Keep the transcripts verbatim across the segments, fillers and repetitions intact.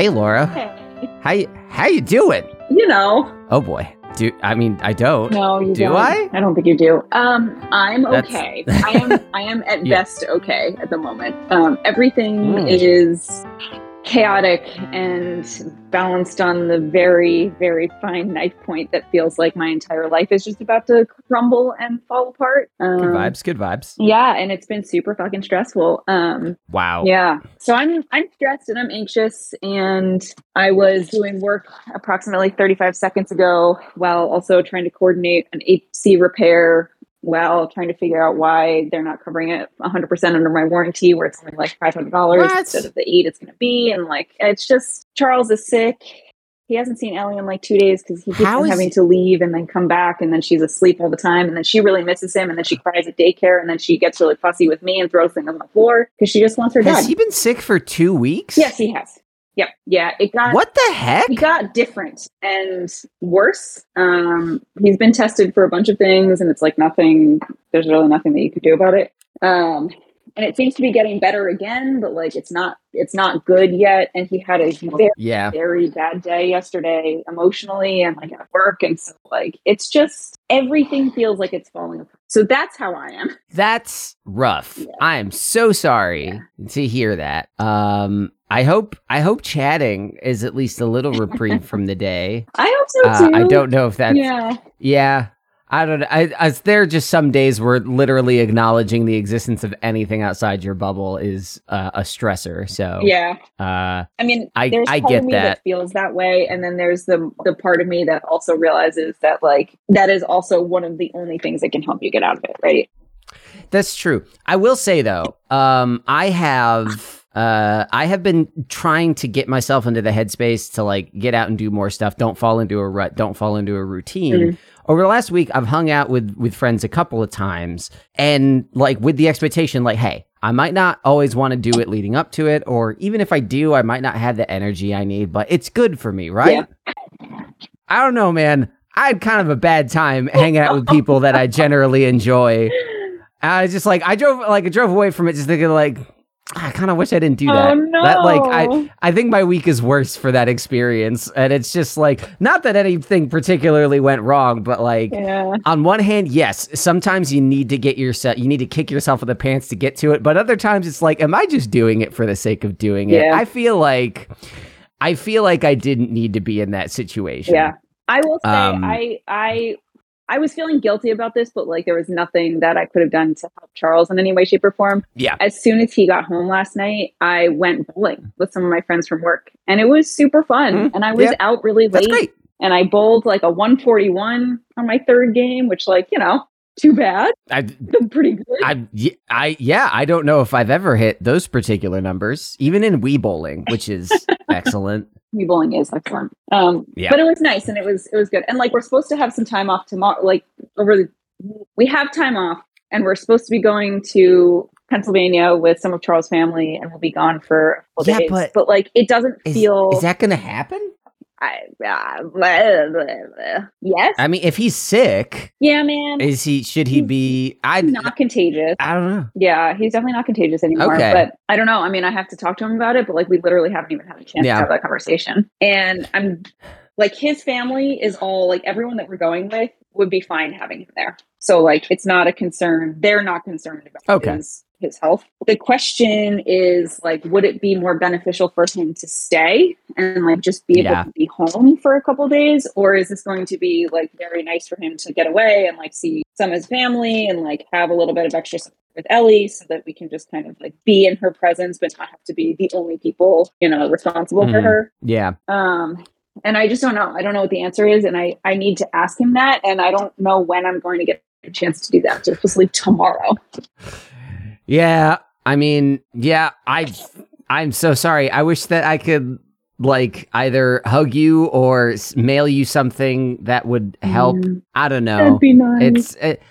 Hey, Laura. Hey. How how you doing? You know. Oh boy. Do I mean I don't? No, you do don't. I? I don't think you do. Um, I'm That's... okay. I am. I am at yeah. best okay at the moment. Um, everything mm. is chaotic and balanced on the very, very fine knife point that feels like my entire life is just about to crumble and fall apart. Um, good vibes, good vibes. Yeah, and it's been super fucking stressful. Um, wow. Yeah. So I'm I'm stressed and I'm anxious, and I was doing work approximately thirty-five seconds ago while also trying to coordinate an A C repair while trying to figure out why they're not covering it one hundred percent under my warranty, where it's only like five hundred dollars what? instead of the eight it's going to be. And like, it's just, Charles is sick. He hasn't seen Ellie in like two days because he keeps on having he? to leave and then come back. And then she's asleep all the time. And then she really misses him. And then she cries at daycare. And then she gets really fussy with me and throws things on the floor because she just wants her dad. Has he been sick for two weeks? Yes, he has. Yep. Yeah. It got what the heck? It got different and worse. Um, he's been tested for a bunch of things, and it's like nothing. There's really nothing that you could do about it. Um, and it seems to be getting better again, but like it's not. It's not good yet. And he had a very, yeah. very bad day yesterday, emotionally, and like at work, and so like it's just everything feels like it's falling apart. So that's how I am. That's rough. Yeah. I am so sorry yeah. to hear that. Um. I hope I hope chatting is at least a little reprieve from the day. I hope so too. Uh, I don't know if that's yeah. yeah. I don't know. I, I, there are just some days where literally acknowledging the existence of anything outside your bubble is uh, a stressor. So yeah, uh, I mean, I, there's I part get of me that. that feels that way, and then there's the the part of me that also realizes that like that is also one of the only things that can help you get out of it, right? That's true. I will say though, um, I have. Uh, I have been trying to get myself into the headspace to like get out and do more stuff. Don't fall into a rut. Don't fall into a routine. Mm-hmm. Over the last week, I've hung out with, with friends a couple of times and like with the expectation like, hey, I might not always want to do it leading up to it. Or even if I do, I might not have the energy I need, but it's good for me, right? Yeah. I don't know, man. I had kind of a bad time hanging out with people that I generally enjoy. I was just like, I drove, like I drove away from it just thinking like, I kind of wish I didn't do that. Oh, no. That like I, I think my week is worse for that experience. And it's just like, not that anything particularly went wrong, but like yeah. on one hand, yes, sometimes you need to get yourself, you need to kick yourself in the pants to get to it. But other times it's like, am I just doing it for the sake of doing it? Yeah. I feel like, I feel like I didn't need to be in that situation. Yeah. I will say um, I, I, I was feeling guilty about this, but like there was nothing that I could have done to help Charles in any way, shape, or form. Yeah. As soon as he got home last night, I went bowling with some of my friends from work, and it was super fun. Mm-hmm. And I was yeah. out really late. That's great. And I bowled like a one forty-one on my third game, which like, you know, too bad. I've been pretty good. I, I, yeah, I don't know if I've ever hit those particular numbers, even in Wii bowling, which is excellent. Wii bowling is excellent. Um, yeah. But it was nice and it was, it was good. And like, we're supposed to have some time off tomorrow. Like over the, we have time off and we're supposed to be going to Pennsylvania with some of Charles' family and we'll be gone for a couple yeah, days. But, but like, it doesn't is, feel. Is that going to happen? I, uh, blah, blah, blah. Yes. I mean, if he's sick. Yeah, man. Is he, should he he's be? I not contagious. I don't know. Yeah. He's definitely not contagious anymore, okay. But I don't know. I mean, I have to talk to him about it, but like, we literally haven't even had a chance yeah. to have that conversation. And I'm like, his family is all like everyone that we're going with would be fine having him there. So like, it's not a concern. They're not concerned about okay. his, his health. The question is like, would it be more beneficial for him to stay and like just be able yeah. to be home for a couple days? Or is this going to be like very nice for him to get away and like see some of his family and like have a little bit of extra support with Ellie so that we can just kind of like be in her presence, but not have to be the only people, you know, responsible mm-hmm. for her. Yeah. Um, and I just don't know. I don't know what the answer is. And I, I need to ask him that. And I don't know when I'm going to get a chance to do that. So supposedly tomorrow. Yeah, I mean, yeah, I, I'm so sorry. I wish that I could, like, either hug you or mail you something that would help. Mm, I don't know. That'd be nice. It's, it,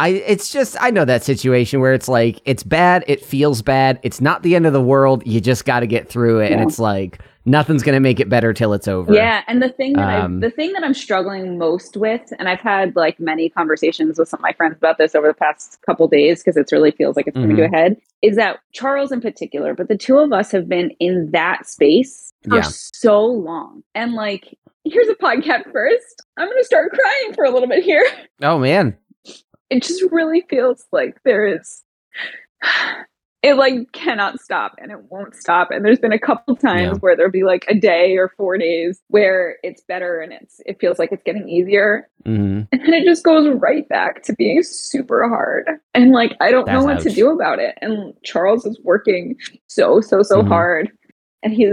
I, it's just, I know that situation where it's like, it's bad, it feels bad, it's not the end of the world, you just got to get through it, yeah. And it's like, nothing's going to make it better till it's over. Yeah, and the thing that um, I, the thing that I'm struggling most with, and I've had like many conversations with some of my friends about this over the past couple days, because it really feels like it's mm-hmm. coming to a head, is that Charles in particular, but the two of us have been in that space yeah. for so long. And like, here's a podcast first, I'm going to start crying for a little bit here. Oh, man. It just really feels like there is, it like cannot stop and it won't stop. And there's been a couple times yeah. where there'll be like a day or four days where it's better and it's, it feels like it's getting easier. Mm-hmm. And then it just goes right back to being super hard. And like, I don't That's know what ouch. to do about it. And Charles is working so, so, so mm-hmm. hard. And he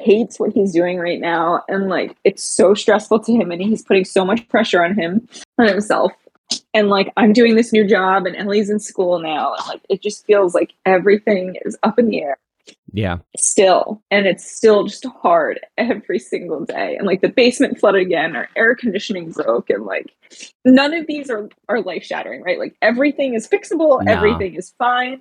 hates what he's doing right now. And like, it's so stressful to him and he's putting so much pressure on him, on himself. And like, I'm doing this new job and Ellie's in school now. And like, it just feels like everything is up in the air. Yeah. Still. And it's still just hard every single day. And like the basement flooded again, our air conditioning broke. And like, none of these are, are life shattering, right? Like everything is fixable. No. Everything is fine.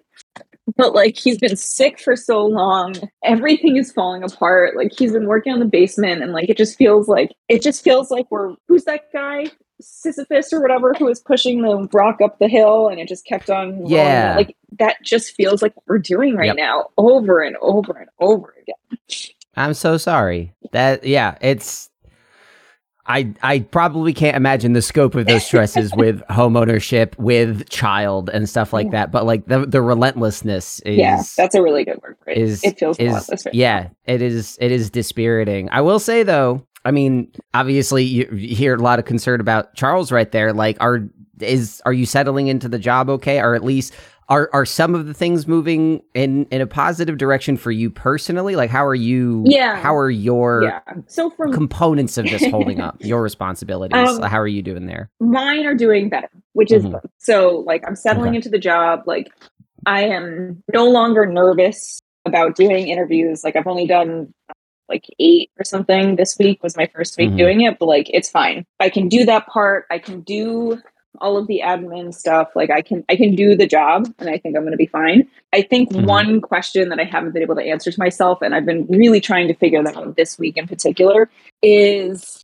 But like, he's been sick for so long. Everything is falling apart. Like he's been working on the basement and like, it just feels like, it just feels like we're, who's that guy? Sisyphus or whatever, who was pushing the rock up the hill and it just kept on yeah rolling. Like that just feels like what we're doing right yep. now, over and over and over again. I'm so sorry that yeah it's I I probably can't imagine the scope of those stresses with homeownership, with child and stuff like yeah. that, but like the the relentlessness is yeah that's a really good word for it. Is, it feels is, relentless right yeah now. it is it is dispiriting. I will say though, I mean, obviously, you hear a lot of concern about Charles right there. Like, are is are you settling into the job okay? Or at least, are are some of the things moving in, in a positive direction for you personally? Like, how are you? Yeah. How are your yeah. so from- components of this holding up? Your responsibilities. Um, how are you doing there? Mine are doing better, which is mm-hmm. so. Like, I'm settling okay. into the job. Like, I am no longer nervous about doing interviews. Like, I've only done. like eight or something. This week was my first week mm-hmm. doing it, but like, it's fine. I can do that part. I can do all of the admin stuff. Like I can, I can do the job and I think I'm going to be fine. I think mm-hmm. one question that I haven't been able to answer to myself, and I've been really trying to figure that out this week in particular, is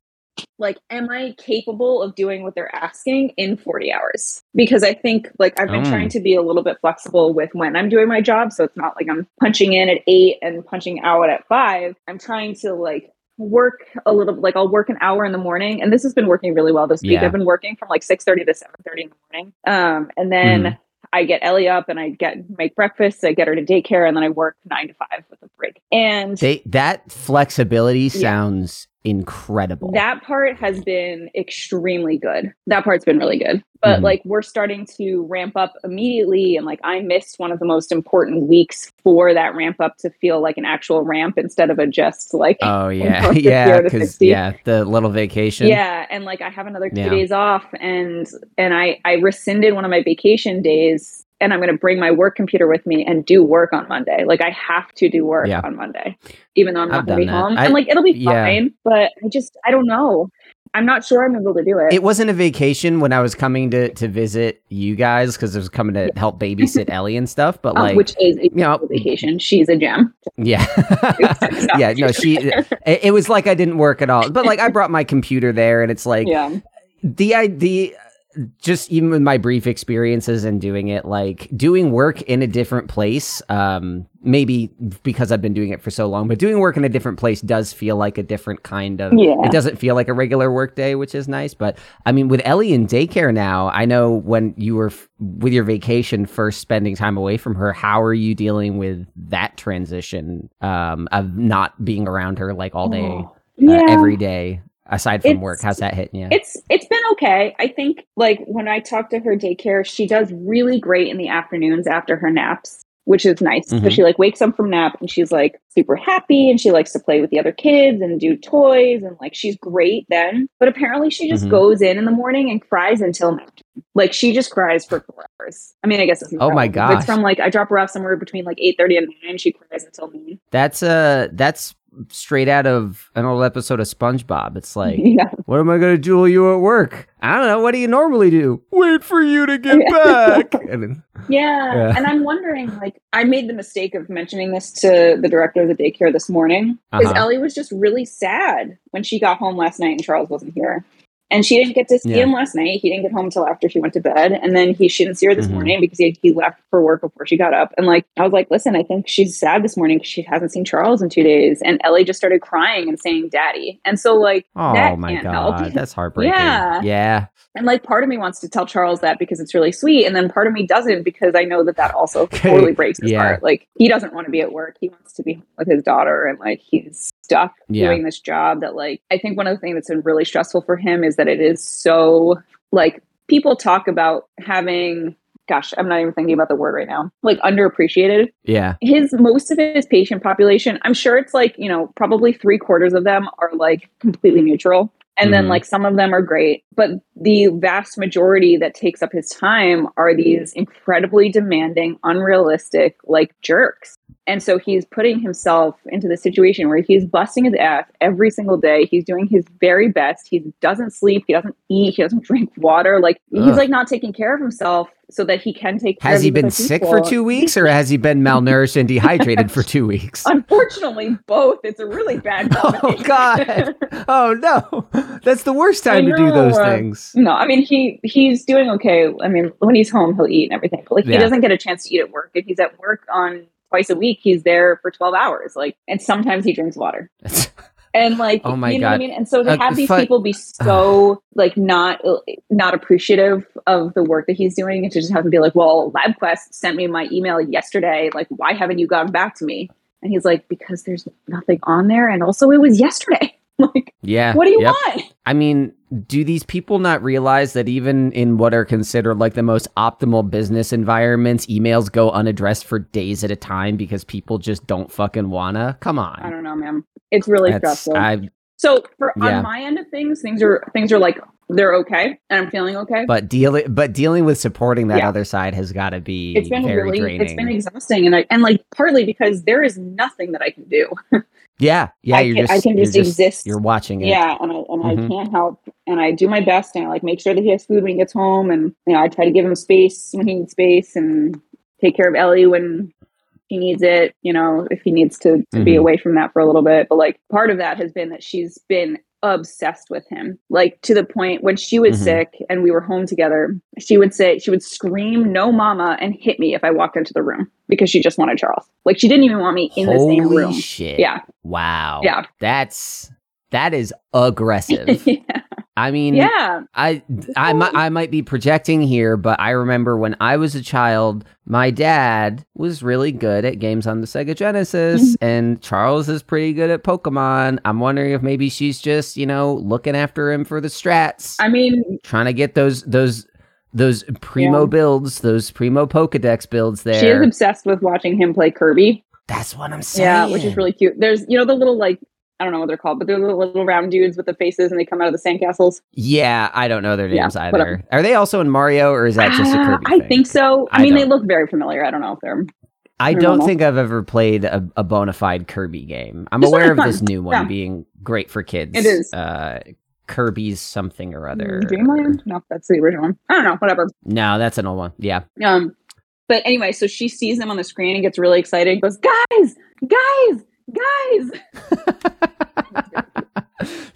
like, am I capable of doing what they're asking in forty hours? Because I think like I've been oh. trying to be a little bit flexible with when I'm doing my job. So it's not like I'm punching in at eight and punching out at five. I'm trying to like work a little, like I'll work an hour in the morning, and this has been working really well this week. Yeah. I've been working from like six thirty to seven thirty in the morning. Um, and then mm. I get Ellie up and I get make breakfast, I get her to daycare, and then I work nine to five with a break. And they, that flexibility yeah. sounds incredible. That part has been extremely good. That part's been really good. But mm-hmm. like we're starting to ramp up immediately, and like I missed one of the most important weeks for that ramp up to feel like an actual ramp instead of a just like oh yeah yeah because yeah the little vacation yeah and like I have another two yeah. days off, and and I I rescinded one of my vacation days. And I'm going to bring my work computer with me and do work on Monday. Like I have to do work yeah. on Monday, even though I'm not going to be that. home. I, and like, it'll be yeah. fine, but I just, I don't know. I'm not sure I'm able to do it. It wasn't a vacation when I was coming to, to visit you guys, because I was coming to help babysit Ellie and stuff. But like, um, which is a you know, vacation. She's a gem. Yeah, yeah. No, she. It, it was like I didn't work at all. But like, I brought my computer there, and it's like yeah. the the. Just even with my brief experiences and doing it, like doing work in a different place, um, maybe because I've been doing it for so long, but doing work in a different place does feel like a different kind of, yeah. it doesn't feel like a regular work day, which is nice. But I mean, with Ellie in daycare now, I know when you were f- with your vacation first spending time away from her, how are you dealing with that transition um, of not being around her like all day, oh. yeah. uh, every day? Aside from it's, work, how's that hitting you? It's it's been okay. I think like when I talk to her daycare, she does really great in the afternoons after her naps, which is nice. Mm-hmm. So she like wakes up from nap and she's like super happy, and she likes to play with the other kids and do toys, and like she's great then. But apparently she just mm-hmm. goes in in the morning and cries until night. Like she just cries for four hours. I mean, I guess it's oh my god. It's from like I drop her off somewhere between like eight thirty and nine. She cries until noon. That's uh that's straight out of an old episode of SpongeBob. It's like, yeah. What am I going to do while you're at work? I don't know. What do you normally do? Wait for you to get back. And then, yeah. yeah. And I'm wondering, like, I made the mistake of mentioning this to the director of the daycare this morning because uh-huh. Ellie was just really sad when she got home last night and Charles wasn't here. And she didn't get to see yeah. him last night. He didn't get home until after she went to bed. And then he she didn't see her this mm-hmm. morning because he, he left for work before she got up. And like, I was like, listen, I think she's sad this morning because she hasn't seen Charles in two days. And Ellie just started crying and saying, Daddy. And so like, oh that my can't God, help. That's heartbreaking. Yeah. Yeah. And like, part of me wants to tell Charles that because it's really sweet. And then part of me doesn't because I know that that also totally breaks his yeah. heart. Like, he doesn't want to be at work. He wants to be with his daughter. And like, he's stuck yeah. doing this job that like, I think one of the things that's been really stressful for him is that it is so like, people talk about having, gosh, I'm not even thinking about the word right now, like underappreciated. Yeah. His, most of his patient population, I'm sure it's like, you know, probably three quarters of them are like completely neutral. And mm. then like some of them are great, but the vast majority that takes up his time are these incredibly demanding, unrealistic, like jerks. And so he's putting himself into the situation where he's busting his ass every single day. He's doing his very best. He doesn't sleep. He doesn't eat. He doesn't drink water. Like Ugh. he's like not taking care of himself so that he can take care of his people. Has he been sick for two weeks or has he been malnourished and dehydrated for two weeks? Unfortunately, both. It's a really bad combination. Oh, God. Oh, no. That's the worst time to do those things. No, I mean, he he's doing okay. I mean, when he's home, he'll eat and everything. But like, yeah. he doesn't get a chance to eat at work. If he's at work on... twice a week, he's there for twelve hours, like, and sometimes he drinks water and like, oh my you know God. What I mean? And so to uh, have these fun. people be so like not not appreciative of the work that he's doing, and to just have to be like, well, LabQuest sent me my email yesterday, like, why haven't you gotten back to me? And he's like, because there's nothing on there, and also it was yesterday. Like, yeah, what do you yep. want? I mean, do these people not realize that even in what are considered like the most optimal business environments, emails go unaddressed for days at a time because people just don't fucking wanna? Come on. I don't know, man. It's really That's, stressful. I've, so for yeah. on my end of things, things are things are like, they're okay, and I'm feeling okay. But dealing, but dealing with supporting that yeah. other side has got to be it's been very really, draining. It's been exhausting, and I, and like partly because there is nothing that I can do. Yeah, yeah, I you're can, just I can just exist. Just, you're watching it. Yeah, and I and mm-hmm. I can't help, and I do my best, and I like make sure that he has food when he gets home, and you know, I try to give him space when he needs space, and take care of Ellie when he needs it. You know, if he needs to, to mm-hmm. be away from that for a little bit. But like, part of that has been that she's been obsessed with him, like to the point when she was mm-hmm. sick and we were home together, she would say, she would scream, "No, mama," and hit me if I walked into the room because she just wanted Charles. Like, she didn't even want me in Holy the same room. Shit. Yeah. Wow. Yeah. That's, that is aggressive. yeah. I mean, yeah. I, I, I might be projecting here, but I remember when I was a child, my dad was really good at games on the Sega Genesis, and Charles is pretty good at Pokemon. I'm wondering if maybe she's just, you know, looking after him for the strats. I mean, trying to get those, those, those primo yeah. builds, those primo Pokedex builds there. She is obsessed with watching him play Kirby. That's what I'm saying. Yeah, which is really cute. There's, you know, the little, like, I don't know what they're called, but they're little, little round dudes with the faces, and they come out of the sandcastles. Yeah, I don't know their names yeah, either. Whatever. Are they also in Mario, or is that uh, just a Kirby I thing? think so. I, I mean, don't. They look very familiar. I don't know if they're... I don't normal. think I've ever played a, a bona fide Kirby game. I'm just aware of fun. this new one yeah. being great for kids. It is. Uh, Kirby's something or other. Dreamland? No, that's the original one. I don't know, whatever. No, that's an old one. Yeah. Um, But anyway, so she sees them on the screen and gets really excited and goes, guys, guys, guys!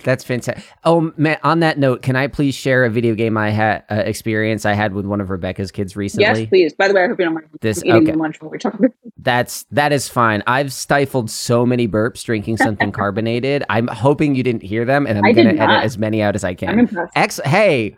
That's fantastic. Oh man, on that note, can I please share a video game I had uh, experience I had with one of Rebecca's kids recently? Yes, please. By the way, I hope you don't mind this eating okay. lunch while we're talking. That's that is fine. I've stifled so many burps drinking something carbonated. I'm hoping you didn't hear them, and I'm I gonna edit as many out as I can. I'm impressed. Ex- hey,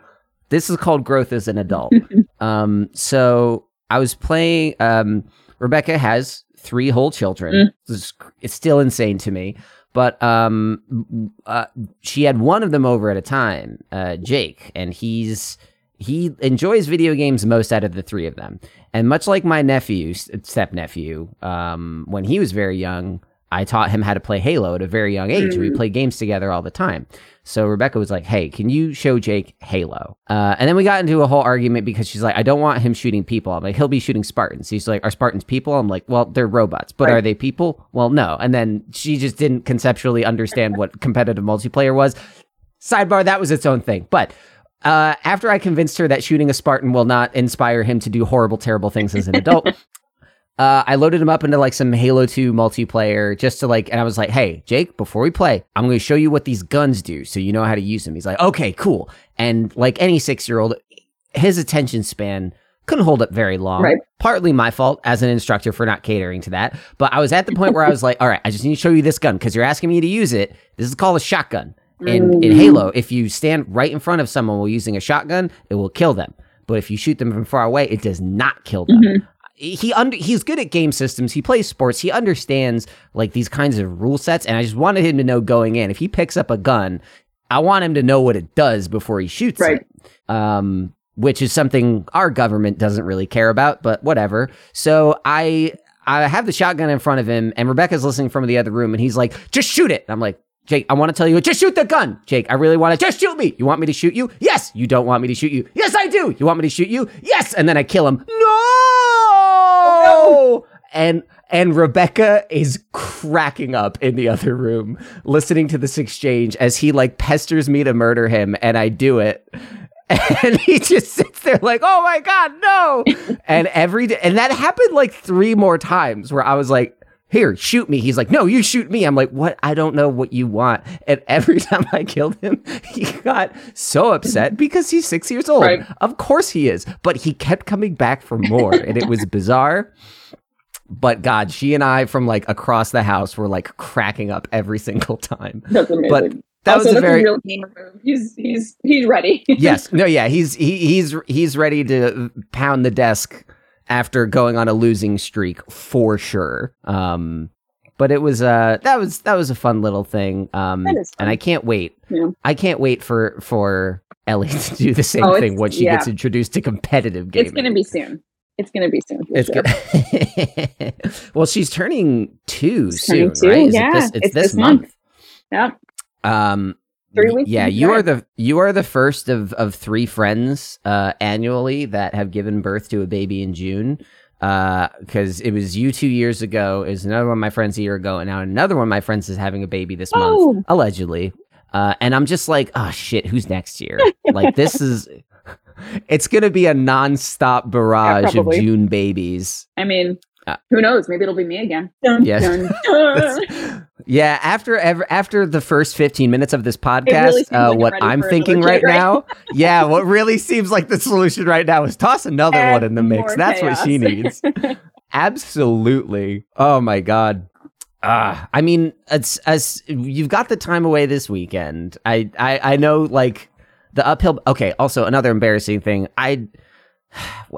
this is called growth as an adult. um, so I was playing. Um, Rebecca has three whole children. Mm. It's, it's still insane to me. But um, uh, she had one of them over at a time, uh, Jake, and he's he enjoys video games most out of the three of them. And much like my nephew, step nephew, um, when he was very young, I taught him how to play Halo at a very young age. Mm-hmm. We played games together all the time. So Rebecca was like, hey, can you show Jake Halo? Uh, and then we got into a whole argument because she's like, I don't want him shooting people. I'm like, he'll be shooting Spartans. She's like, are Spartans people? I'm like, well, they're robots, but right. Are they people? Well, no. And then she just didn't conceptually understand what competitive multiplayer was. Sidebar, that was its own thing. But uh, after I convinced her that shooting a Spartan will not inspire him to do horrible, terrible things as an adult... Uh, I loaded him up into like some Halo two multiplayer just to like, and I was like, hey, Jake, before we play, I'm going to show you what these guns do so you know how to use them. He's like, okay, cool. And like any six-year-old, his attention span couldn't hold up very long. Right. Partly my fault as an instructor for not catering to that. But I was at the point where I was like, all right, I just need to show you this gun because you're asking me to use it. This is called a shotgun. In, in Halo, if you stand right in front of someone while using a shotgun, it will kill them. But if you shoot them from far away, it does not kill them. Mm-hmm. He under, he's good at game systems. He plays sports. He understands like these kinds of rule sets. And I just wanted him to know going in, if he picks up a gun, I want him to know what it does before he shoots right. it, um, which is something our government doesn't really care about, but whatever. So I, I have the shotgun in front of him and Rebecca's listening from the other room and he's like, just shoot it. And I'm like, Jake, I want to tell you, just shoot the gun. Jake, I really want to, just shoot me. You want me to shoot you? Yes. You don't want me to shoot you. Yes, I do. You want me to shoot you? Yes. And then I kill him. No. And and Rebecca is cracking up in the other room, listening to this exchange as he like pesters me to murder him, and I do it. And he just sits there like, oh my God, no. And every day, and that happened like three more times where I was like, here, shoot me. He's like, no, you shoot me. I'm like, what? I don't know what you want. And every time I killed him, he got so upset because he's six years old. Right. Of course he is. But he kept coming back for more. And it was bizarre. But God, she and I from like across the house were like cracking up every single time. That's amazing. But that also, was a very a real gamer move. He's he's he's ready. Yes. No, yeah. He's he, he's he's ready to pound the desk after going on a losing streak for sure. Um, but it was uh that was that was a fun little thing. Um and I can't wait. Yeah. I can't wait for for Ellie to do the same oh, thing once she yeah. gets introduced to competitive gaming. It's going to be soon. It's going to be soon. It's sure. Go- well, she's turning two she's soon, turning two, right? Is yeah. it this, it's, it's this, this month. month. Yeah. Um Three weeks yeah, you are the you are the first of, of three friends uh, annually that have given birth to a baby in June, because uh, it was you two years ago, it was another one of my friends a year ago, and now another one of my friends is having a baby this oh. month, allegedly. Uh, and I'm just like, oh shit, who's next year? Like this is, it's gonna be a nonstop barrage yeah, of June babies. I mean. Who knows? Maybe it'll be me again. Dun, yes. Dun, dun. Yeah. After ever after the first fifteen minutes of this podcast, really uh, like what I'm thinking right now, yeah, what really seems like the solution right now is toss another and one in the mix. That's chaos. What she needs. Absolutely. Oh my God. Uh, I mean, it's as you've got the time away this weekend. I, I I know like the uphill. Okay. Also, another embarrassing thing. I.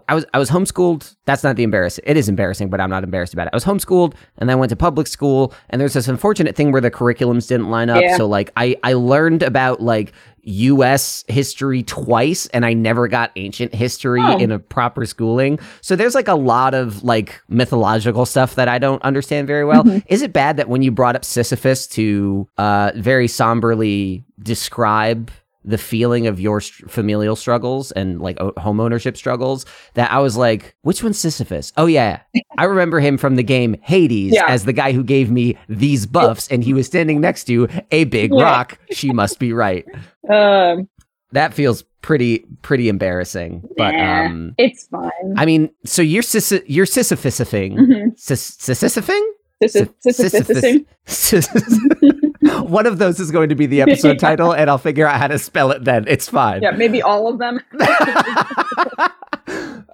I was I was homeschooled. That's not the embarrassing. It is embarrassing, but I'm not embarrassed about it. I was homeschooled, and then I went to public school. And there's this unfortunate thing where the curriculums didn't line up. Yeah. So like I I learned about like U S history twice, and I never got ancient history oh. in a proper schooling. So there's like a lot of like mythological stuff that I don't understand very well. Mm-hmm. Is it bad that when you brought up Sisyphus to uh, very somberly describe the feeling of your st- familial struggles and like o- home ownership struggles that I was like, which one's Sisyphus? Oh yeah. I remember him from the game Hades yeah. as the guy who gave me these buffs and he was standing next to a big yeah. rock. She must be right. Um, that feels pretty, pretty embarrassing, but nah, um, it's fine. I mean, so you're Sisy- you're Sisyphusing, mm-hmm. Sys- Sisyphusing? Sisyphusing? Sisyphusing? Sisyphusing? One of those is going to be the episode title, and I'll figure out how to spell it then. It's fine. Yeah, maybe all of them.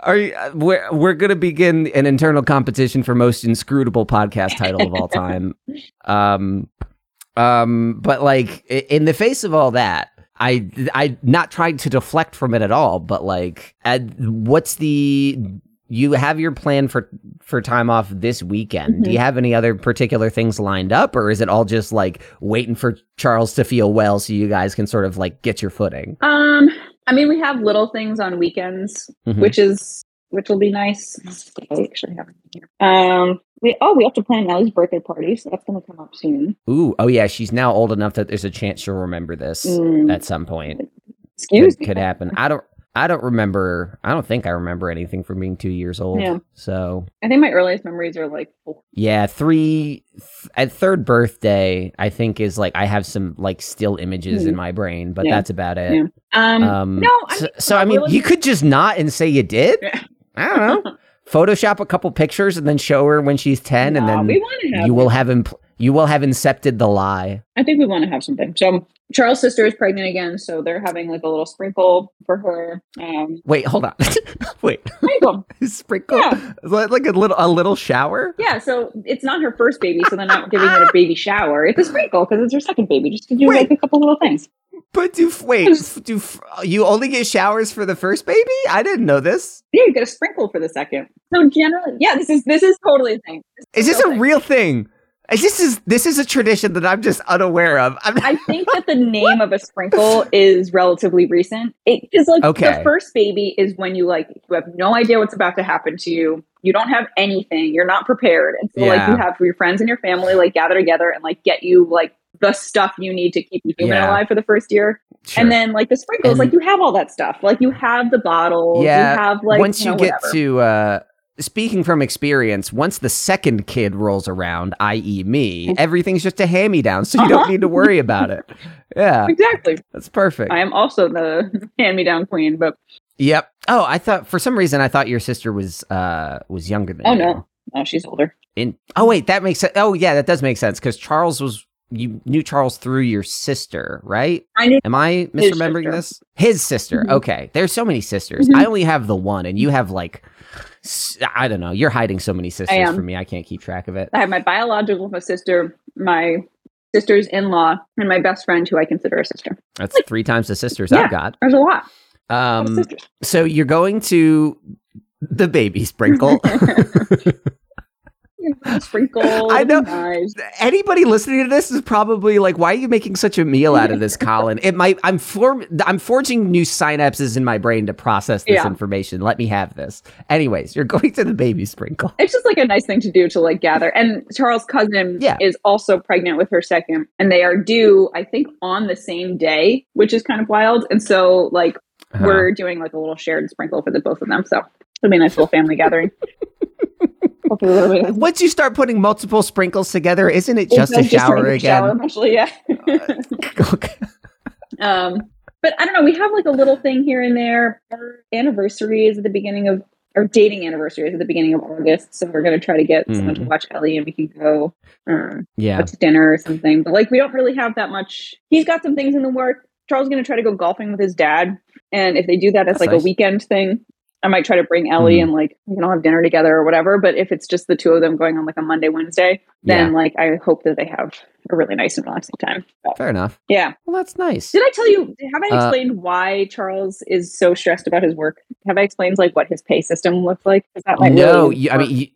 Are you, we're we're going to begin an internal competition for most inscrutable podcast title of all time. um, um, but like in the face of all that, I I not trying to deflect from it at all. But like, I, what's the you have your plan for for time off this weekend. Mm-hmm. Do you have any other particular things lined up, or is it all just like waiting for Charles to feel well so you guys can sort of like get your footing? Um, I mean, we have little things on weekends, mm-hmm. which is which will be nice. I actually have it here. Um, we oh, we have to plan Ellie's birthday party, so that's going to come up soon. Ooh, oh yeah, she's now old enough that there's a chance she'll remember this mm. at some point. Excuse could, me, could happen. I don't. I don't remember. I don't think I remember anything from being two years old. Yeah. So I think my earliest memories are like four. Yeah, three. Th- at third birthday, I think is like I have some like still images mm-hmm. in my brain, but yeah. that's about it. Yeah. Um, um. No. I so, mean, so I mean, really- you could just not and say you did. Yeah. I don't know. Photoshop a couple pictures and then show her when she's ten, no, and then we want to have you will have impl- you will have incepted the lie. I think we want to have something. So. Charles' sister is pregnant again, so they're having like a little sprinkle for her. Um, Wait, hold on. Wait. Sprinkle. Sprinkle? Yeah. Like a little a little shower? Yeah, so it's not her first baby, so they're not giving it a baby shower. It's a sprinkle because it's her second baby. Just to do Wait. like a couple little things. But do wait, do you only get showers for the first baby? I didn't know this. Yeah, you get a sprinkle for the second. So generally, yeah, this is this is totally a thing. This is, is this a thing. real thing? This is this is a tradition that I'm just unaware of. I'm I think that the name of a sprinkle is relatively recent. It is like okay. the first baby is when you like you have no idea what's about to happen to you. You don't have anything. You're not prepared, and so yeah. like you have your friends and your family like gather together and like get you like the stuff you need to keep you human yeah. alive for the first year. Sure. And then like the sprinkles, and like you have all that stuff. Like you have the bottles. Yeah. You have like once you, know, you get whatever. to. Uh... Speaking from experience, once the second kid rolls around, that is me, everything's just a hand-me-down, so you uh-huh. don't need to worry about it. Yeah. Exactly. That's perfect. I am also the hand-me-down queen, but... Yep. Oh, I thought, for some reason, I thought your sister was uh, was younger than oh, you. Oh, no. No, she's older. In Oh, wait, that makes sense. Oh, yeah, that does make sense, because Charles was... You knew Charles through your sister, right? I knew Am I misremembering this? His sister. Mm-hmm. Okay. There's so many sisters. Mm-hmm. I only have the one, and you have, like... I don't know. You're hiding so many sisters from me. I can't keep track of it. I have my biological sister, my sister's in-law, and my best friend, who I consider a sister. That's like, three times the sisters yeah, I've got. There's a lot. Um, so you're going to the baby sprinkle. Sprinkle. I know. Nice. Anybody listening to this is probably like, "Why are you making such a meal out of this, Colin?" It might. I'm form. I'm forging new synapses in my brain to process this yeah. information. Let me have this. Anyways, you're going to the baby sprinkle. It's just like a nice thing to do to like gather. And Charles' cousin yeah. is also pregnant with her second, and they are due, I think, on the same day, which is kind of wild. And so, like, uh-huh. we're doing like a little shared sprinkle for the both of them. So it'll be a nice little family gathering. Once you start putting multiple sprinkles together, isn't it just, a, just shower a shower again? Actually, yeah. okay. Um, but I don't know. We have like a little thing here and there. Our anniversary is at the beginning of, our dating anniversary is at the beginning of August. So we're going to try to get mm-hmm. someone to watch Ellie and we can go uh, yeah. to dinner or something. But like, we don't really have that much. He's got some things in the work. Charles is going to try to go golfing with his dad. And if they do that, as like nice. a weekend thing. I might try to bring Ellie mm. and like, we can all have dinner together or whatever. But if it's just the two of them going on like a Monday, Wednesday, then yeah. like, I hope that they have a really nice and relaxing time. But, fair enough. Yeah. Well, that's nice. Did I tell you, have I explained uh, why Charles is so stressed about his work? Have I explained like what his pay system looks like? Is that like No, really you, I mean, you,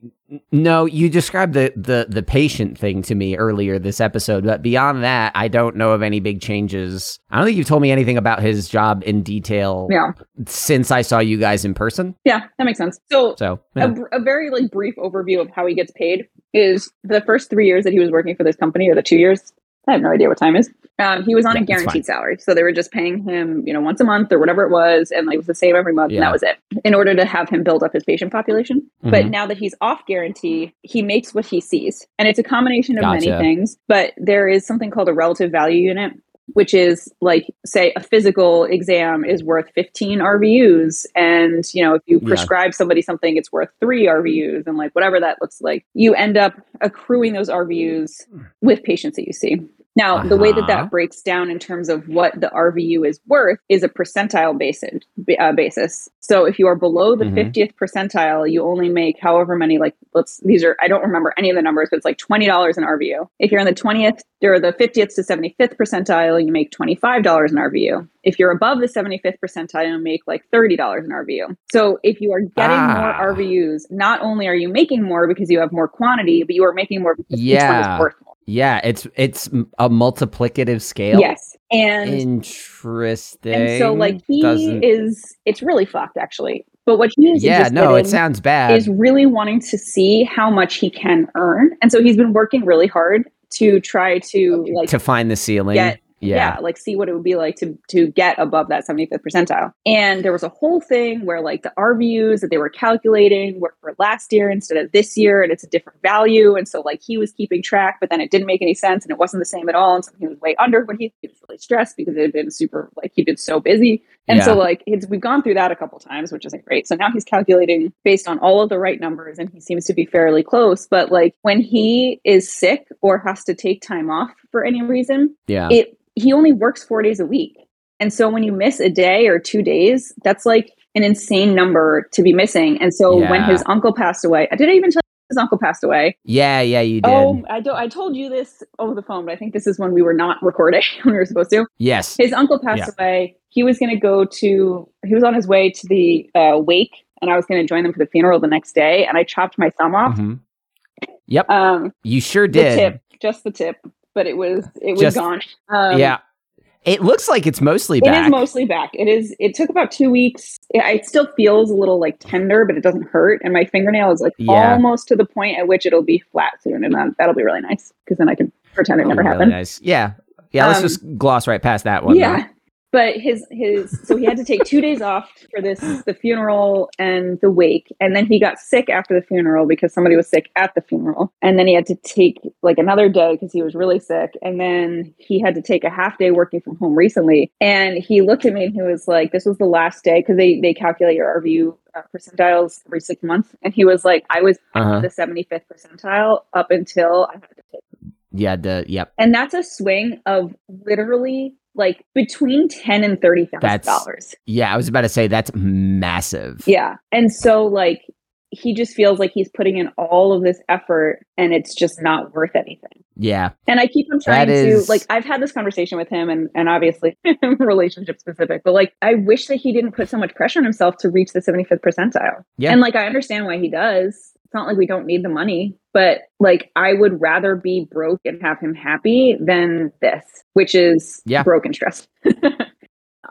no, you described the, the, the patient thing to me earlier this episode. But beyond that, I don't know of any big changes. I don't think you've told me anything about his job in detail yeah. since I saw you guys in person. Yeah, that makes sense. So, so yeah. a, a very like brief overview of how he gets paid is the first three years that he was working for this company, or the two years, I have no idea what time is. Um, he was on yeah, a guaranteed salary. So they were just paying him, you know, once a month or whatever it was. And like, it was the same every month. Yeah. And that was it, in order to have him build up his patient population. Mm-hmm. But now that he's off guarantee, he makes what he sees. And it's a combination of gotcha. many things. But there is something called a relative value unit, which is like, say, a physical exam is worth fifteen R V Us. And, you know, if you yeah. prescribe somebody something, it's worth three R V Us and like whatever that looks like. You end up accruing those R V Us with patients that you see. Now, uh-huh. the way that that breaks down in terms of what the R V U is worth is a percentile basis. Uh, basis. So if you are below the mm-hmm. fiftieth percentile, you only make however many, like, let's, these are, I don't remember any of the numbers, but it's like twenty dollars an R V U. If you're in the twentieth or the fiftieth to seventy-fifth percentile, you make twenty-five dollars an R V U. If you're above the seventy-fifth percentile, you make like thirty dollars an R V U. So if you are getting ah. more R V Us, not only are you making more because you have more quantity, but you are making more because yeah. each one is worth more. Yeah, it's it's a multiplicative scale. Yes. And interesting. And so like he Doesn't... is it's really fucked actually. But what he is yeah, no, it sounds bad. Is really wanting to see how much he can earn, and so he's been working really hard to try to like to find the ceiling. Get, yeah. yeah, like see what it would be like to to get above that seventy-fifth percentile. And there was a whole thing where like the R V Us that they were calculating were for last year instead of this year, and it's a different value. And so like he was keeping track, but then it didn't make any sense, and it wasn't the same at all. And so he was way under when he, he was really stressed because it had been super like he'd been so busy. And yeah. so like it's, we've gone through that a couple times, which isn't great. So now he's calculating based on all of the right numbers, and he seems to be fairly close. But like when he is sick or has to take time off for any reason, yeah, it he only works four days a week. And so when you miss a day or two days, that's like an insane number to be missing. And so yeah. when his uncle passed away, did I even tell you his uncle passed away? Yeah, yeah, you did. Oh, I, do, I told you this over the phone, but I think this is when we were not recording when we were supposed to. Yes. His uncle passed yeah. away. He was going to go to, he was on his way to the uh, wake, and I was going to join them for the funeral the next day. And I chopped my thumb off. Mm-hmm. Yep. Um, you sure did. The tip, just the tip. But it was it was Just, gone. Um, yeah, it looks like it's mostly back. It is mostly back. It is. It took about two weeks. It, it still feels a little like tender, but it doesn't hurt. And my fingernail is like yeah. almost to the point at which it'll be flat soon, and um, that'll be really nice because then I can pretend it that'll never really happened. Nice. Yeah, yeah. Let's um, just gloss right past that one. Yeah. Though. But his, his, so he had to take two days off for this, the funeral and the wake. And then he got sick after the funeral because somebody was sick at the funeral. And then he had to take like another day because he was really sick. And then he had to take a half day working from home recently. And he looked at me and he was like, this was the last day because they, they calculate your R V U uh, percentiles every six months. And he was like, I was uh-huh. at the seventy-fifth percentile up until I had to take. Yeah. The, yep. And that's a swing of literally like between ten and thirty thousand dollars. Yeah, I was about to say that's massive. Yeah, and so like he just feels like he's putting in all of this effort, and it's just not worth anything. Yeah, and I keep on trying that is... to like I've had this conversation with him, and and obviously relationship specific, but like I wish that he didn't put so much pressure on himself to reach the seventy-fifth percentile. Yeah, and like I understand why he does. It's not like we don't need the money, but like I would rather be broke and have him happy than this, which is yeah. broke and stressed. Okay,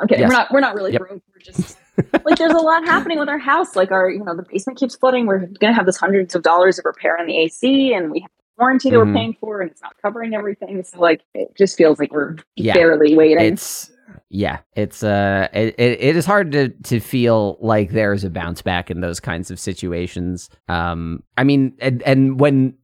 yes. we're not we're not really yep. broke. We're just like there's a lot happening with our house. Like our you know the basement keeps flooding. We're gonna have this hundreds of dollars of repair on the A C, and we have warranty that mm-hmm. we're paying for, and it's not covering everything. So like it just feels like we're yeah. barely waiting. It's- Yeah, it's uh, it, it is hard to, to feel like there is a bounce back in those kinds of situations. Um, I mean, and, and when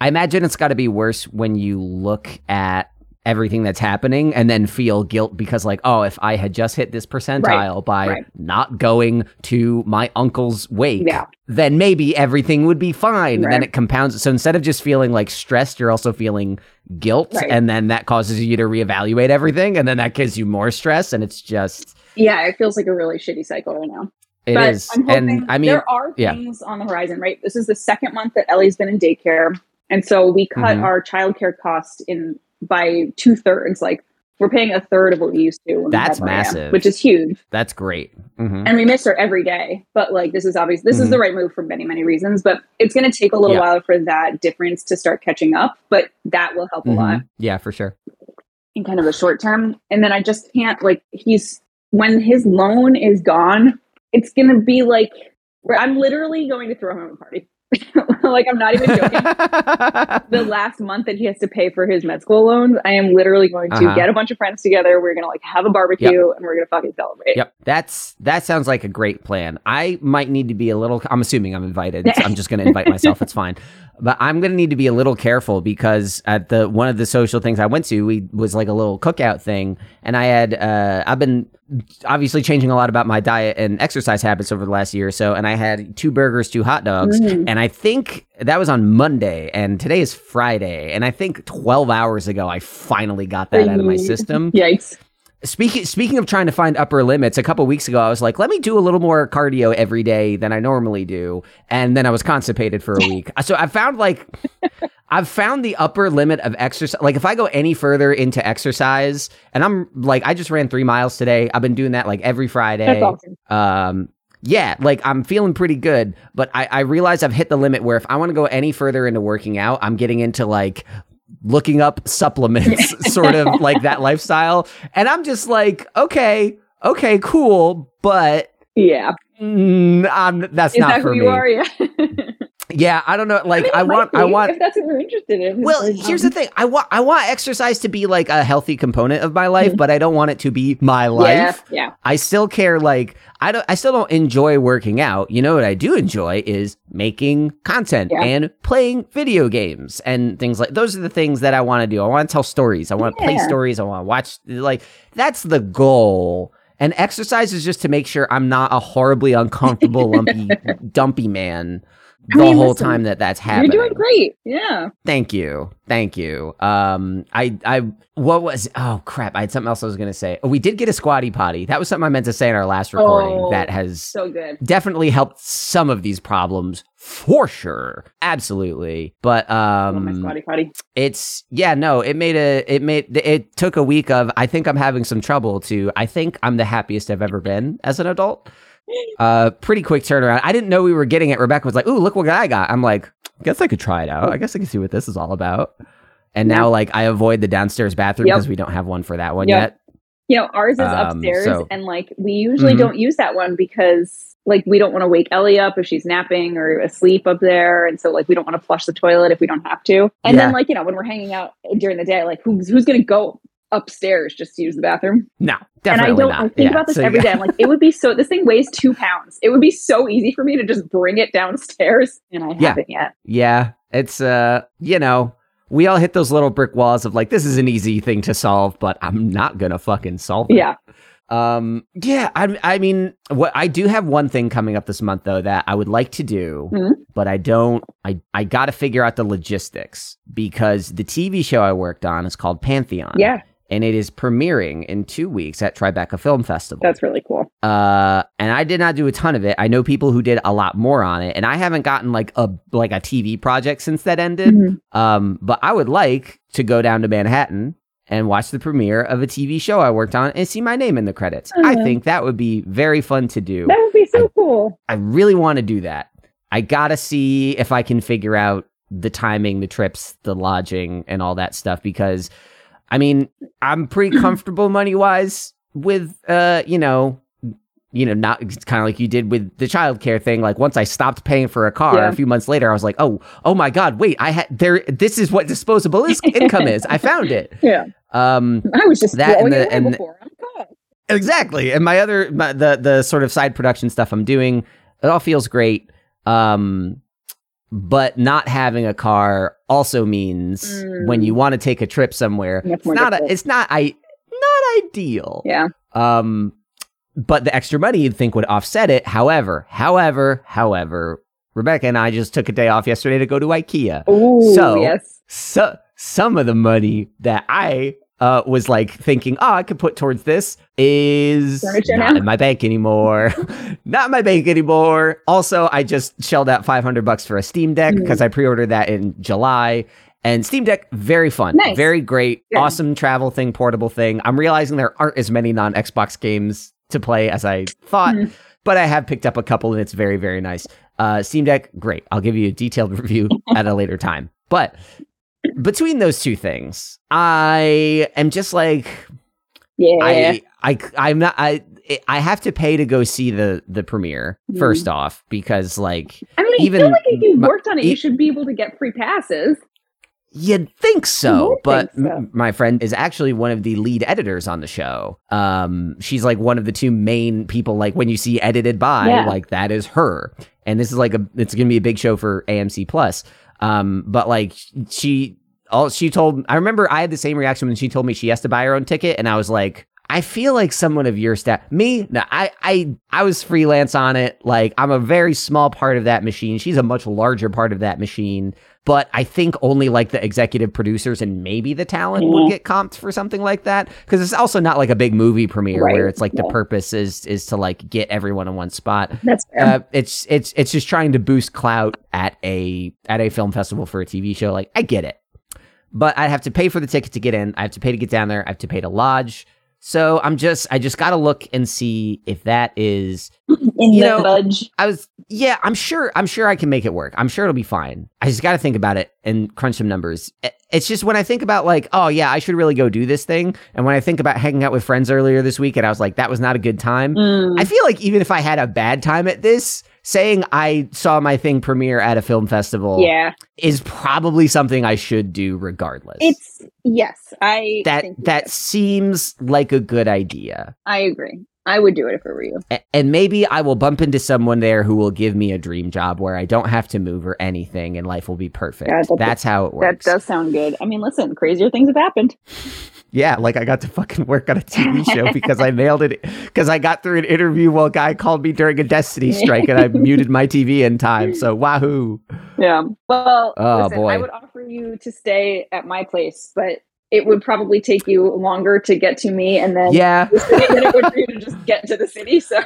I imagine it's got to be worse when you look at everything that's happening and then feel guilt because like, oh, if I had just hit this percentile right, by right. not going to my uncle's wake, yeah. then maybe everything would be fine. Right. And then it compounds. So instead of just feeling like stressed, you're also feeling guilt. Right. And then that causes you to reevaluate everything. And then that gives you more stress. And it's just. Yeah, it feels like a really shitty cycle right now. It but is. I'm hoping and I mean, there are yeah. things on the horizon, right? This is the second month that Ellie's been in daycare. And so we cut mm-hmm. our childcare cost in by two thirds, like we're paying a third of what we used to. That's massive, am, which is huge. That's great. Mm-hmm. And we miss her every day, but like, this is obvious. This mm-hmm. is the right move for many, many reasons, but it's going to take a little yeah. while for that difference to start catching up, but that will help mm-hmm. a lot. Yeah, for sure. In kind of the short term. And then I just can't like, he's, when his loan is gone, it's going to be like, I'm literally going to throw him a party. Like I'm not even joking. The last month that he has to pay for his med school loans, I am literally going to uh-huh. get a bunch of friends together. We're gonna like have a barbecue yep. and we're gonna fucking celebrate. Yep, that's that sounds like a great plan. I might need to be a little. I'm assuming I'm invited. So I'm just gonna invite myself. It's fine, but I'm gonna need to be a little careful because at the one of the social things I went to, we was like a little cookout thing, and I had uh, I've been obviously changing a lot about my diet and exercise habits over the last year or so, and I had two burgers, two hot dogs, mm. and I think that was on Monday, and today is Friday, and I think twelve hours ago I finally got that out of my system. Yikes. Speaking speaking of trying to find upper limits, a couple of weeks ago, I was like, let me do a little more cardio every day than I normally do. And then I was constipated for a week. So I found like, I've found the upper limit of exercise. Like if I go any further into exercise and I'm like, I just ran three miles today. I've been doing that like every Friday. That's awesome. Um, yeah, like I'm feeling pretty good, but I, I realize I've hit the limit where if I want to go any further into working out, I'm getting into like looking up supplements, sort of like that lifestyle. And I'm just like, okay, okay, cool. But Yeah. Mm, um, that's Is not that for who me. You are? Yeah. Yeah, I don't know. Like, I, mean, I want, I want. If that's what you're interested in. Well, like, here's um, the thing. I want, I want exercise to be like a healthy component of my life, mm-hmm. but I don't want it to be my life. Yeah, yeah. I still care. Like, I don't. I still don't enjoy working out. You know what I do enjoy is making content yeah. and playing video games and things like. Those are the things that I want to do. I want to tell stories. I want to yeah. play stories. I want to watch. Like, that's the goal. And exercise is just to make sure I'm not a horribly uncomfortable, lumpy, dumpy man. The I mean, whole listen, time that that's happening. You're doing great. Yeah. Thank you. Thank you. Um, I, I, what was, oh crap. I had something else I was going to say. Oh, we did get a squatty potty. That was something I meant to say in our last recording. Oh, that has so good. Definitely helped some of these problems for sure. Absolutely. But, um, oh, my squatty potty. It's yeah, no, it made a, it made, it took a week of, I think I'm having some trouble to, I think I'm the happiest I've ever been as an adult. Uh, pretty quick turnaround. I didn't know we were getting it. Rebecca was like, "Ooh, look what I got." I'm like, I guess I could try it out. I guess I can see what this is all about. And now, like, I avoid the downstairs bathroom because yep. we don't have one for that one yep. yet. You know, ours is um, upstairs, so. And like we usually mm-hmm. don't use that one because like we don't want to wake Ellie up if she's napping or asleep up there, and so like we don't want to flush the toilet if we don't have to. And yeah. then like you know when we're hanging out during the day, like who's who's gonna go upstairs just to use the bathroom? No, definitely not. And I don't I think yeah. about this so, every yeah. day. I'm like, it would be so, this thing weighs two pounds. It would be so easy for me to just bring it downstairs. And I yeah. haven't yet. Yeah. It's, uh, you know, we all hit those little brick walls of like, this is an easy thing to solve, but I'm not going to fucking solve it. Yeah. Um, yeah, I, I mean, what I do have one thing coming up this month though, that I would like to do, mm-hmm. but I don't, I, I got to figure out the logistics because the T V show I worked on is called Pantheon. Yeah. And it is premiering in two weeks at Tribeca Film Festival. That's really cool. Uh, and I did not do a ton of it. I know people who did a lot more on it. And I haven't gotten like a like a T V project since that ended. Mm-hmm. Um, but I would like to go down to Manhattan and watch the premiere of a T V show I worked on and see my name in the credits. Uh-huh. I think that would be very fun to do. That would be so I, cool. I really want to do that. I gotta see if I can figure out the timing, the trips, the lodging, and all that stuff because... I mean, I'm pretty comfortable money-wise with, uh, you know, you know, not kind of like you did with the childcare thing. Like once I stopped paying for a car, yeah. a few months later, I was like, oh, oh my God, wait, I had there. This is what disposable is- income is. I found it. Yeah. Um, I was just that and the, and before. I'm gone. Exactly. And my other my, the the sort of side production stuff I'm doing, it all feels great. Um, but not having a car also means mm. when you want to take a trip somewhere, it's not a, it's not I not ideal. Yeah. Um, but the extra money you'd think would offset it. However, however, however, Rebecca and I just took a day off yesterday to go to IKEA. Ooh, so, yes. so some of the money that I uh, was like thinking, oh, I could put towards this is not in my bank anymore. Not in my bank anymore. Also, I just shelled out five hundred bucks for a Steam Deck because mm-hmm. I pre-ordered that in July. And Steam Deck, very fun, nice. Very great, yeah. awesome travel thing, portable thing. I'm realizing there aren't as many non-Xbox games to play as I thought, mm-hmm. but I have picked up a couple and it's very, very nice. Uh, Steam Deck, great. I'll give you a detailed review at a later time. But between those two things, I am just like... Yeah, I, I, I'm not, I, I have to pay to go see the, the premiere mm. first off, because like, I mean, even I feel like if you worked on it, you should be able to get free passes. You'd think so, you'd but think so. M- my friend is actually one of the lead editors on the show. Um, she's like one of the two main people, like when you see edited by, yeah. like that is her. And this is like a, it's going to be a big show for A M C plus. Um, but like she, All she told, I remember I had the same reaction when she told me she has to buy her own ticket. And I was like, I feel like someone of your staff, me, no, I, I, I was freelance on it. Like I'm a very small part of that machine. She's a much larger part of that machine, but I think only like the executive producers and maybe the talent mm-hmm. would get comped for something like that. Cause it's also not like a big movie premiere right. where it's like yeah. the purpose is, is to like get everyone in one spot. That's fair. Uh, it's, it's, it's just trying to boost clout at a, at a film festival for a T V show. Like I get it. But I'd have to pay for the ticket to get in. I have to pay to get down there. I have to pay to lodge. So I'm just, I just got to look and see if that is, in you the know, budge. I was, yeah, I'm sure, I'm sure I can make it work. I'm sure it'll be fine. I just got to think about it and crunch some numbers. It's just when I think about like, oh yeah, I should really go do this thing. And when I think about hanging out with friends earlier this week and I was like, that was not a good time. Mm. I feel like even if I had a bad time at this, saying I saw my thing premiere at a film festival yeah. is probably something I should do regardless. It's yes, I that think that is. Seems like a good idea. I agree. I would do it if it were you. A- and maybe I will bump into someone there who will give me a dream job where I don't have to move or anything, and life will be perfect. Yeah, that That's does, how it works. That does sound good. I mean, listen, crazier things have happened. Yeah, like I got to fucking work on a T V show because I nailed it. Because I got through an interview while a guy called me during a Destiny strike and I muted my T V in time. So wahoo. Yeah. Well, oh, listen, boy. I would offer you to stay at my place, but it would probably take you longer to get to me and then yeah. than it would for you to just get to the city. So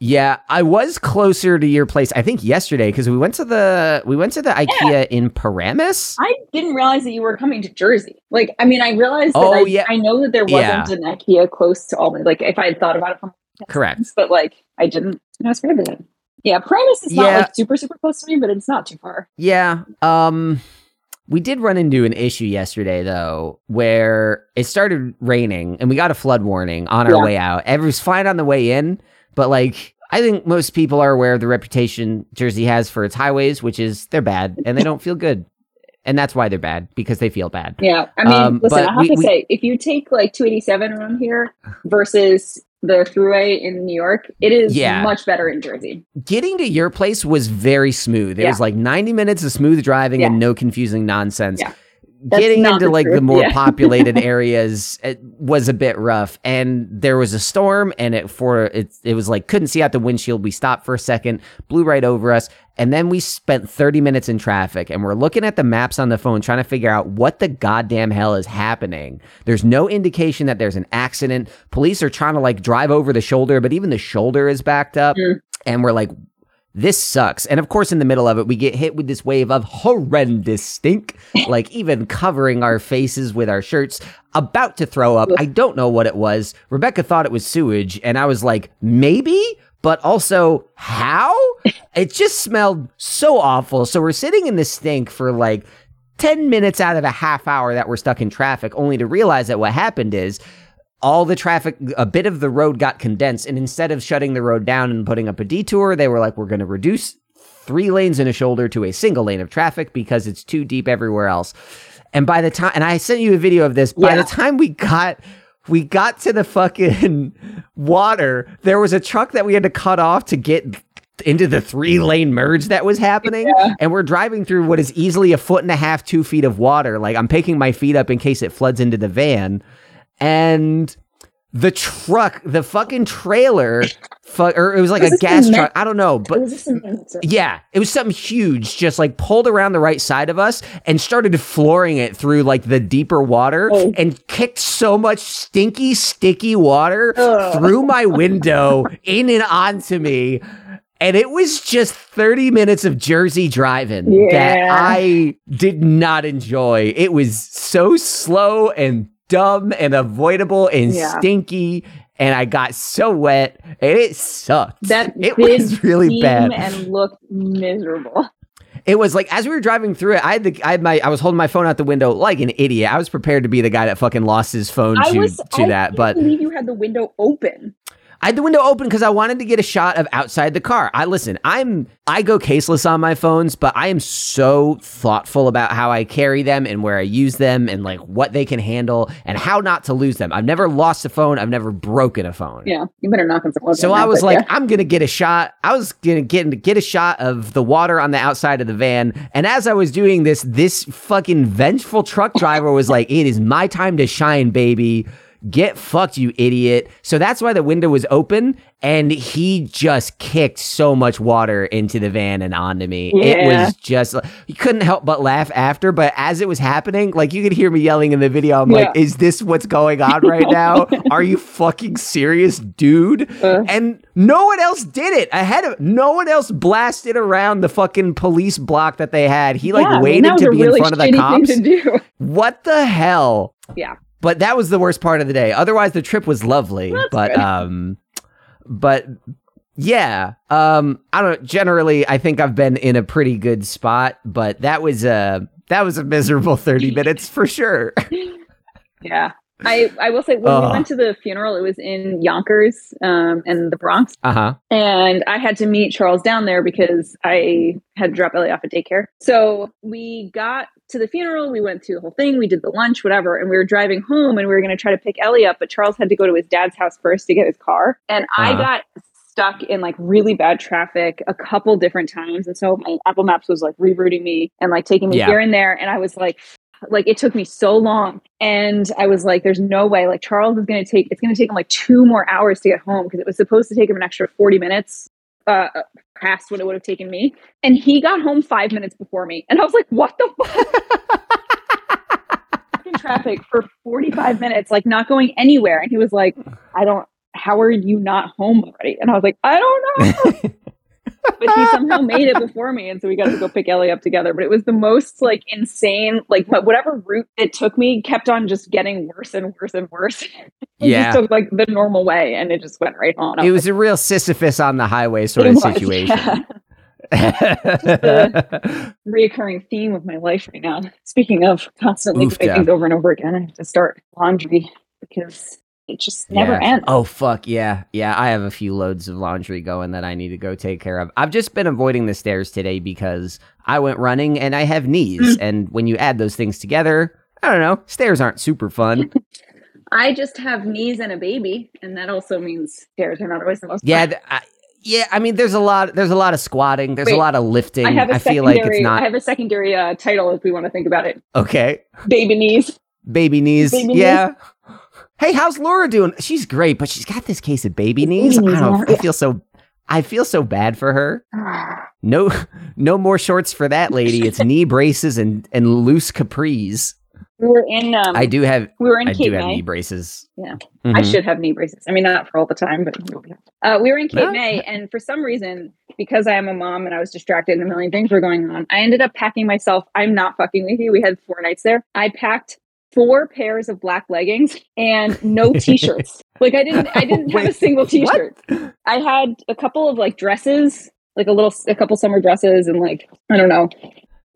yeah, I was closer to your place, I think yesterday, because we went to the we went to the IKEA yeah. in Paramus. I didn't realize that you were coming to Jersey. Like, I mean, I realized that oh, I, yeah. I know that there wasn't yeah. an IKEA close to Albany. Like, if I had thought about it from correct. Sense, but like, I didn't know it's forever then. Yeah, Paramus is yeah. not like super, super close to me, but it's not too far. Yeah. Um... We did run into an issue yesterday, though, where it started raining and we got a flood warning on our yeah. way out. It was fine on the way in, but like I think most people are aware of the reputation Jersey has for its highways, which is they're bad and they don't feel good. And that's why they're bad, because they feel bad. Yeah. I mean, um, listen, I have we, to we, say, if you take like two eighty-seven around here versus the thruway in New York, it is yeah. much better in Jersey. Getting to your place was very smooth. It yeah. was like ninety minutes of smooth driving yeah. and no confusing nonsense. Yeah. Getting into the like truth. the more yeah. populated areas it was a bit rough, and there was a storm, and it for it it was like couldn't see out the windshield. We stopped for a second, blew right over us, and then we spent thirty minutes in traffic, and we're looking at the maps on the phone trying to figure out what the goddamn hell is happening. There's no indication that there's an accident. Police are trying to like drive over the shoulder, but even the shoulder is backed up, mm. and we're like, this sucks. And of course, in the middle of it, we get hit with this wave of horrendous stink, like even covering our faces with our shirts, about to throw up. I don't know what it was. Rebecca thought it was sewage. And I was like, maybe, but also how? It just smelled so awful. So we're sitting in this stink for like ten minutes out of a half hour that we're stuck in traffic, only to realize that what happened is all the traffic, a bit of the road got condensed, and instead of shutting the road down and putting up a detour, they were like, we're going to reduce three lanes in a shoulder to a single lane of traffic because it's too deep everywhere else. And by the time, and I sent you a video of this, yeah. by the time we got, we got to the fucking water, there was a truck that we had to cut off to get into the three lane merge that was happening, yeah. and we're driving through what is easily a foot and a half, two feet of water. Like, I'm picking my feet up in case it floods into the van. And the truck, the fucking trailer, fu- or it was like was a gas truck. I don't know, but yeah, it was something huge. Just like pulled around the right side of us and started flooring it through like the deeper water oh. and kicked so much stinky, sticky water Ugh. through my window in and onto me. And it was just thirty minutes of Jersey driving yeah. that I did not enjoy. It was so slow and dumb and avoidable and yeah. stinky, and I got so wet and it sucked. That it was really bad and looked miserable. It was like, as we were driving through it, I had the, I had my I was holding my phone out the window like an idiot. I was prepared to be the guy that fucking lost his phone I to, was, to I that. But I believe you had the window open. I had the window open because I wanted to get a shot of outside the car. I listen, I'm I go caseless on my phones, but I am so thoughtful about how I carry them and where I use them and like what they can handle and how not to lose them. I've never lost a phone. I've never broken a phone. Yeah, you better knock on some. So I was like, yeah. I'm gonna get a shot. I was gonna get get a shot of the water on the outside of the van. And as I was doing this, this fucking vengeful truck driver was like, "It is my time to shine, baby. Get fucked, you idiot." So that's why the window was open, and he just kicked so much water into the van and onto me. Yeah. It was just, you couldn't help but laugh after, but as it was happening, like you could hear me yelling in the video. I'm yeah. like, is this what's going on right now? Are you fucking serious, dude? Uh. And no one else did it ahead of, no one else blasted around the fucking police block that they had. He like yeah, waited I mean, to be really in front of the cops. What the hell? Yeah. But that was the worst part of the day. Otherwise, the trip was lovely. That's but good. um, but yeah, um, I don't. Generally, I think I've been in a pretty good spot. But that was a that was a miserable thirty minutes for sure. Yeah, I I will say when oh. we went to the funeral, it was in Yonkers, um, and the Bronx. Uh huh. And I had to meet Charles down there because I had to drop Ellie off at daycare. So we got to the funeral, we went through the whole thing, we did the lunch, whatever, and we were driving home and we were going to try to pick Ellie up, but Charles had to go to his dad's house first to get his car. And uh-huh. I got stuck in like really bad traffic a couple different times. And so my Apple Maps was like rerouting me and like taking me yeah. here and there. And I was like, like, it took me so long. And I was like, there's no way, like Charles is going to take, it's going to take him like two more hours to get home because it was supposed to take him an extra forty minutes. Uh, past what it would have taken me, and he got home five minutes before me, and I was like, what the fuck? In traffic for forty-five minutes, like not going anywhere. And he was like, I don't how are you not home already? And I was like, I don't know. But he somehow made it before me, and so we got to go pick Ellie up together. But it was the most like insane, like whatever route it took me kept on just getting worse and worse and worse. It yeah. just took like the normal way, and it just went right on. It was like a real Sisyphus on the highway sort of was, situation. Yeah. Just a reoccurring theme of my life right now. Speaking of constantly Oof, doing yeah. things over and over again, I have to start laundry because it just never yeah. ends. Oh, fuck. Yeah. Yeah. I have a few loads of laundry going that I need to go take care of. I've just been avoiding the stairs today because I went running and I have knees. And when you add those things together, I don't know, stairs aren't super fun. I just have knees and a baby. And that also means stairs are not always the most yeah, fun. Th- I, yeah. I mean, there's a lot, there's a lot of squatting. There's Wait, a lot of lifting. I, have a I feel like it's not. I have a secondary uh, title if we want to think about it. Okay. Baby knees. Baby knees. Baby yeah. Knees. Hey, how's Laura doing? She's great, but she's got this case of baby knees. I don't. I feel so. I feel so bad for her. No, no more shorts for that lady. It's knee braces and, and loose capris. We were in. Um, I do have. We were in. I Cape do May. have knee braces. Yeah, mm-hmm. I should have knee braces. I mean, not for all the time, but uh, we were in Cape no. May, and for some reason, because I am a mom and I was distracted and a million things were going on, I ended up packing myself. I'm not fucking with you. We had four nights there. I packed four pairs of black leggings and no t-shirts. Like I didn't, I didn't have a single t-shirt. What? I had a couple of like dresses, like a little, a couple summer dresses, and like I don't know,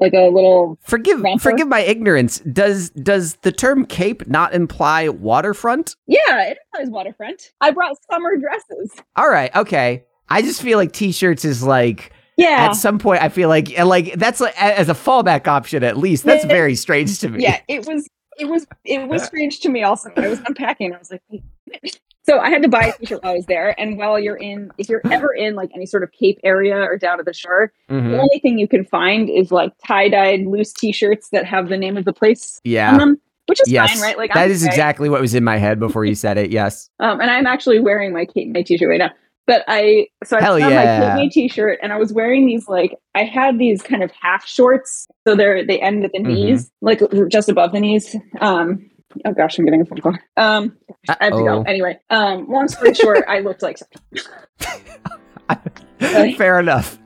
like a little. Forgive, romper. forgive my ignorance. Does does the term cape not imply waterfront? Yeah, it implies waterfront. I brought summer dresses. All right, okay. I just feel like t-shirts is like. Yeah. At some point, I feel like like that's like, as a fallback option at least. That's yeah, very strange to me. Yeah, it was. It was it was strange to me also. I was unpacking. I was like, wait. So I had to buy a t-shirt while I was there. And while you're in, if you're ever in like any sort of Cape area or down at the shore, mm-hmm. the only thing you can find is like tie-dyed loose t-shirts that have the name of the place yeah. on them, which is yes. fine, right? Like that I'm is okay. exactly what was in my head before you said it. Yes. Um, and I'm actually wearing my Cape May t-shirt right now. But I, so I Hell found yeah. my Cape May t-shirt, and I was wearing these, like, I had these kind of half shorts. So they're, they end at the mm-hmm. knees, like just above the knees. Um, oh gosh, I'm getting a phone call. Um, I have to go. Anyway, um, long story short, I looked like, fair enough.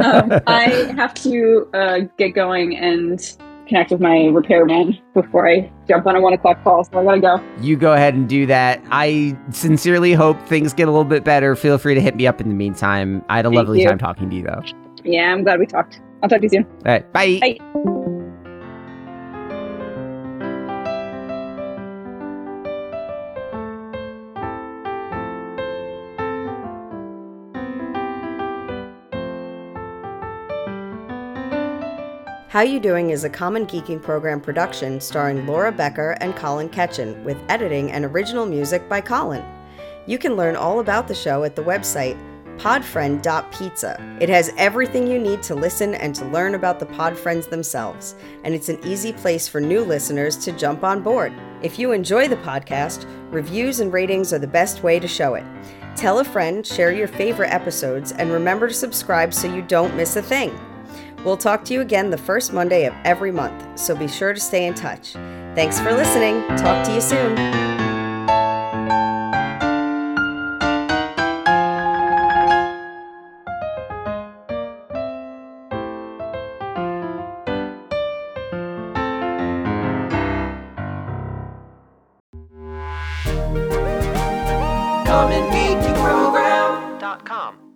um, I have to uh, get going and connect with my repairman before I jump on a one o'clock call, so I gotta go. You go ahead and do that. I sincerely hope things get a little bit better. Feel free to hit me up in the meantime. I had a Thank lovely you. time talking to you, though. Yeah, I'm glad we talked. I'll talk to you soon. All right, bye. Bye. How You Doing is a Common Geeking Program production starring Laura Becker and Colin Ketchen, with editing and original music by Colin. You can learn all about the show at the website podfriend dot pizza. It has everything you need to listen and to learn about the Podfriends themselves, and it's an easy place for new listeners to jump on board. If you enjoy the podcast, reviews and ratings are the best way to show it. Tell a friend, share your favorite episodes, and remember to subscribe so you don't miss a thing. We'll talk to you again the first Monday of every month, so be sure to stay in touch. Thanks for listening. Talk to you soon. dot com and B T program dot com.